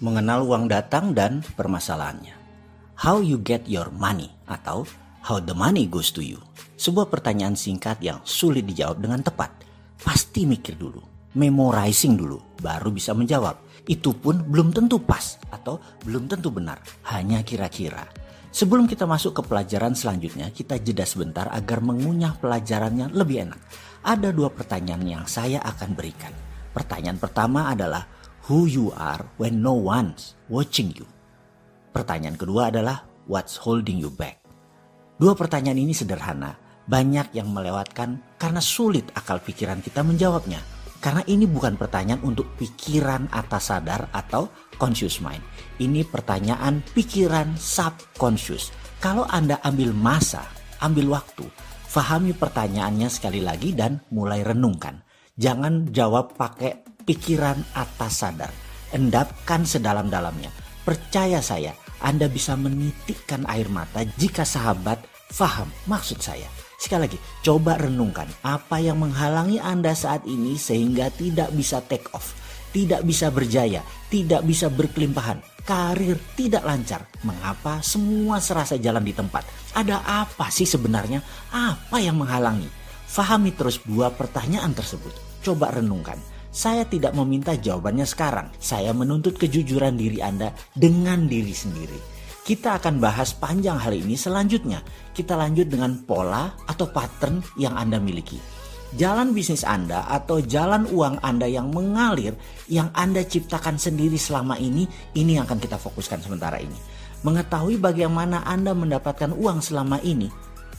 mengenal uang datang dan permasalahannya. How you get your money atau how the money goes to you. Sebuah pertanyaan singkat yang sulit dijawab dengan tepat. Pasti mikir dulu, memorizing dulu, baru bisa menjawab. Itu pun belum tentu pas atau belum tentu benar, hanya kira-kira. Sebelum kita masuk ke pelajaran selanjutnya, kita jeda sebentar agar mengunyah pelajarannya lebih enak. Ada dua pertanyaan yang saya akan berikan. Pertanyaan pertama adalah who you are when no one's watching you. Pertanyaan kedua adalah, what's holding you back? Dua pertanyaan ini sederhana, banyak yang melewatkan karena sulit akal pikiran kita menjawabnya. Karena ini bukan pertanyaan untuk pikiran atas sadar atau conscious mind. Ini pertanyaan pikiran subconscious. Kalau Anda ambil masa, ambil waktu, fahami pertanyaannya sekali lagi dan mulai renungkan. Jangan jawab pakai pikiran atas sadar. Endapkan sedalam-dalamnya. Percaya saya, Anda bisa menitikkan air mata jika sahabat faham maksud saya. Sekali lagi, coba renungkan apa yang menghalangi Anda saat ini sehingga tidak bisa take off, tidak bisa berjaya, tidak bisa berkelimpahan, karir tidak lancar. Mengapa semua serasa jalan di tempat? Ada apa sih sebenarnya? Apa yang menghalangi? Fahami terus dua pertanyaan tersebut. Coba renungkan. Saya tidak meminta jawabannya sekarang. Saya menuntut kejujuran diri Anda dengan diri sendiri. Kita akan bahas panjang hal ini selanjutnya. Kita lanjut dengan pola atau pattern yang Anda miliki. Jalan bisnis Anda atau jalan uang Anda yang mengalir, yang Anda ciptakan sendiri selama ini yang akan kita fokuskan sementara ini. Mengetahui bagaimana Anda mendapatkan uang selama ini,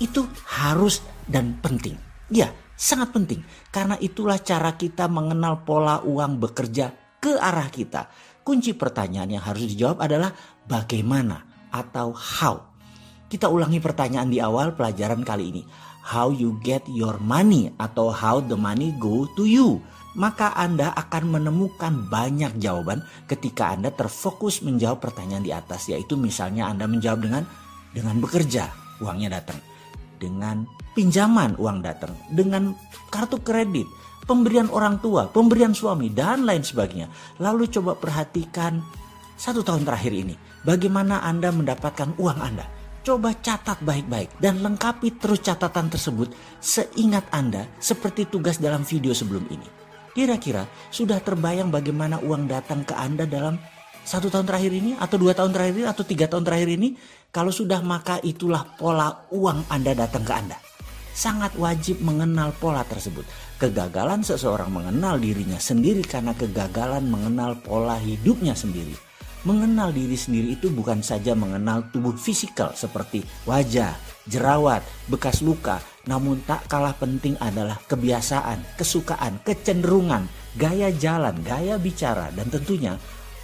itu harus dan penting. Ya, sangat penting, karena itulah cara kita mengenal pola uang bekerja ke arah kita. Kunci pertanyaan yang harus dijawab adalah bagaimana atau how. Kita ulangi pertanyaan di awal pelajaran kali ini. How you get your money atau how the money go to you. Maka Anda akan menemukan banyak jawaban ketika Anda terfokus menjawab pertanyaan di atas. Yaitu misalnya Anda menjawab dengan bekerja uangnya datang. Dengan pinjaman uang datang, dengan kartu kredit, pemberian orang tua, pemberian suami, dan lain sebagainya. Lalu coba perhatikan 1 tahun terakhir ini, bagaimana Anda mendapatkan uang Anda. Coba catat baik-baik dan lengkapi terus catatan tersebut seingat Anda seperti tugas dalam video sebelum ini. Kira-kira sudah terbayang bagaimana uang datang ke Anda dalam 1 tahun terakhir ini, atau 2 tahun terakhir ini, atau 3 tahun terakhir ini? Kalau sudah, maka itulah pola uang Anda datang ke Anda. Sangat wajib mengenal pola tersebut. Kegagalan seseorang mengenal dirinya sendiri karena kegagalan mengenal pola hidupnya sendiri. Mengenal diri sendiri itu bukan saja mengenal tubuh fisikal seperti wajah, jerawat, bekas luka. Namun tak kalah penting adalah kebiasaan, kesukaan, kecenderungan, gaya jalan, gaya bicara, dan tentunya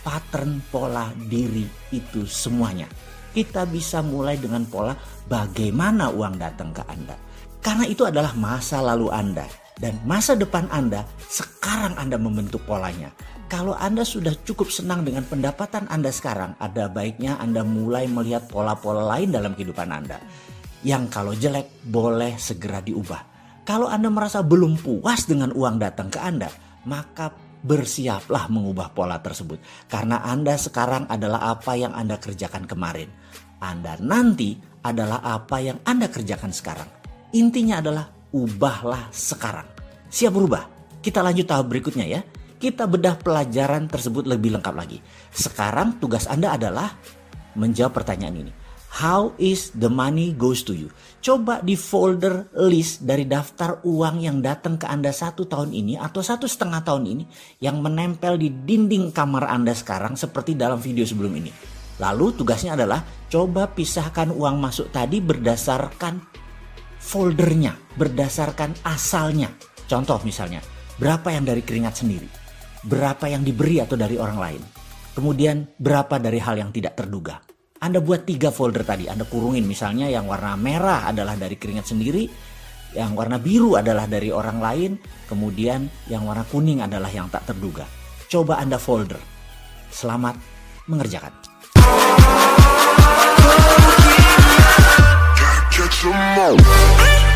pattern pola diri itu semuanya. Kita bisa mulai dengan pola bagaimana uang datang ke Anda. Karena itu adalah masa lalu Anda dan masa depan Anda, sekarang Anda membentuk polanya. Kalau Anda sudah cukup senang dengan pendapatan Anda sekarang, ada baiknya Anda mulai melihat pola-pola lain dalam kehidupan Anda. Yang kalau jelek boleh segera diubah. Kalau Anda merasa belum puas dengan uang datang ke Anda, maka bersiaplah mengubah pola tersebut. Karena Anda sekarang adalah apa yang Anda kerjakan kemarin. Anda nanti adalah apa yang Anda kerjakan sekarang. Intinya adalah ubahlah sekarang. Siap berubah? Kita lanjut tahap berikutnya ya. Kita bedah pelajaran tersebut lebih lengkap lagi. Sekarang tugas Anda adalah menjawab pertanyaan ini. How is the money goes to you? Coba di folder list dari daftar uang yang datang ke Anda 1 tahun ini atau 1,5 tahun ini yang menempel di dinding kamar Anda sekarang seperti dalam video sebelum ini. Lalu tugasnya adalah coba pisahkan uang masuk tadi berdasarkan foldernya, berdasarkan asalnya. Contoh misalnya, berapa yang dari keringat sendiri, berapa yang diberi atau dari orang lain, kemudian berapa dari hal yang tidak terduga. Anda buat 3 folder tadi, Anda kurungin misalnya yang warna merah adalah dari keringat sendiri, yang warna biru adalah dari orang lain, kemudian yang warna kuning adalah yang tak terduga. Coba Anda folder. Selamat mengerjakan.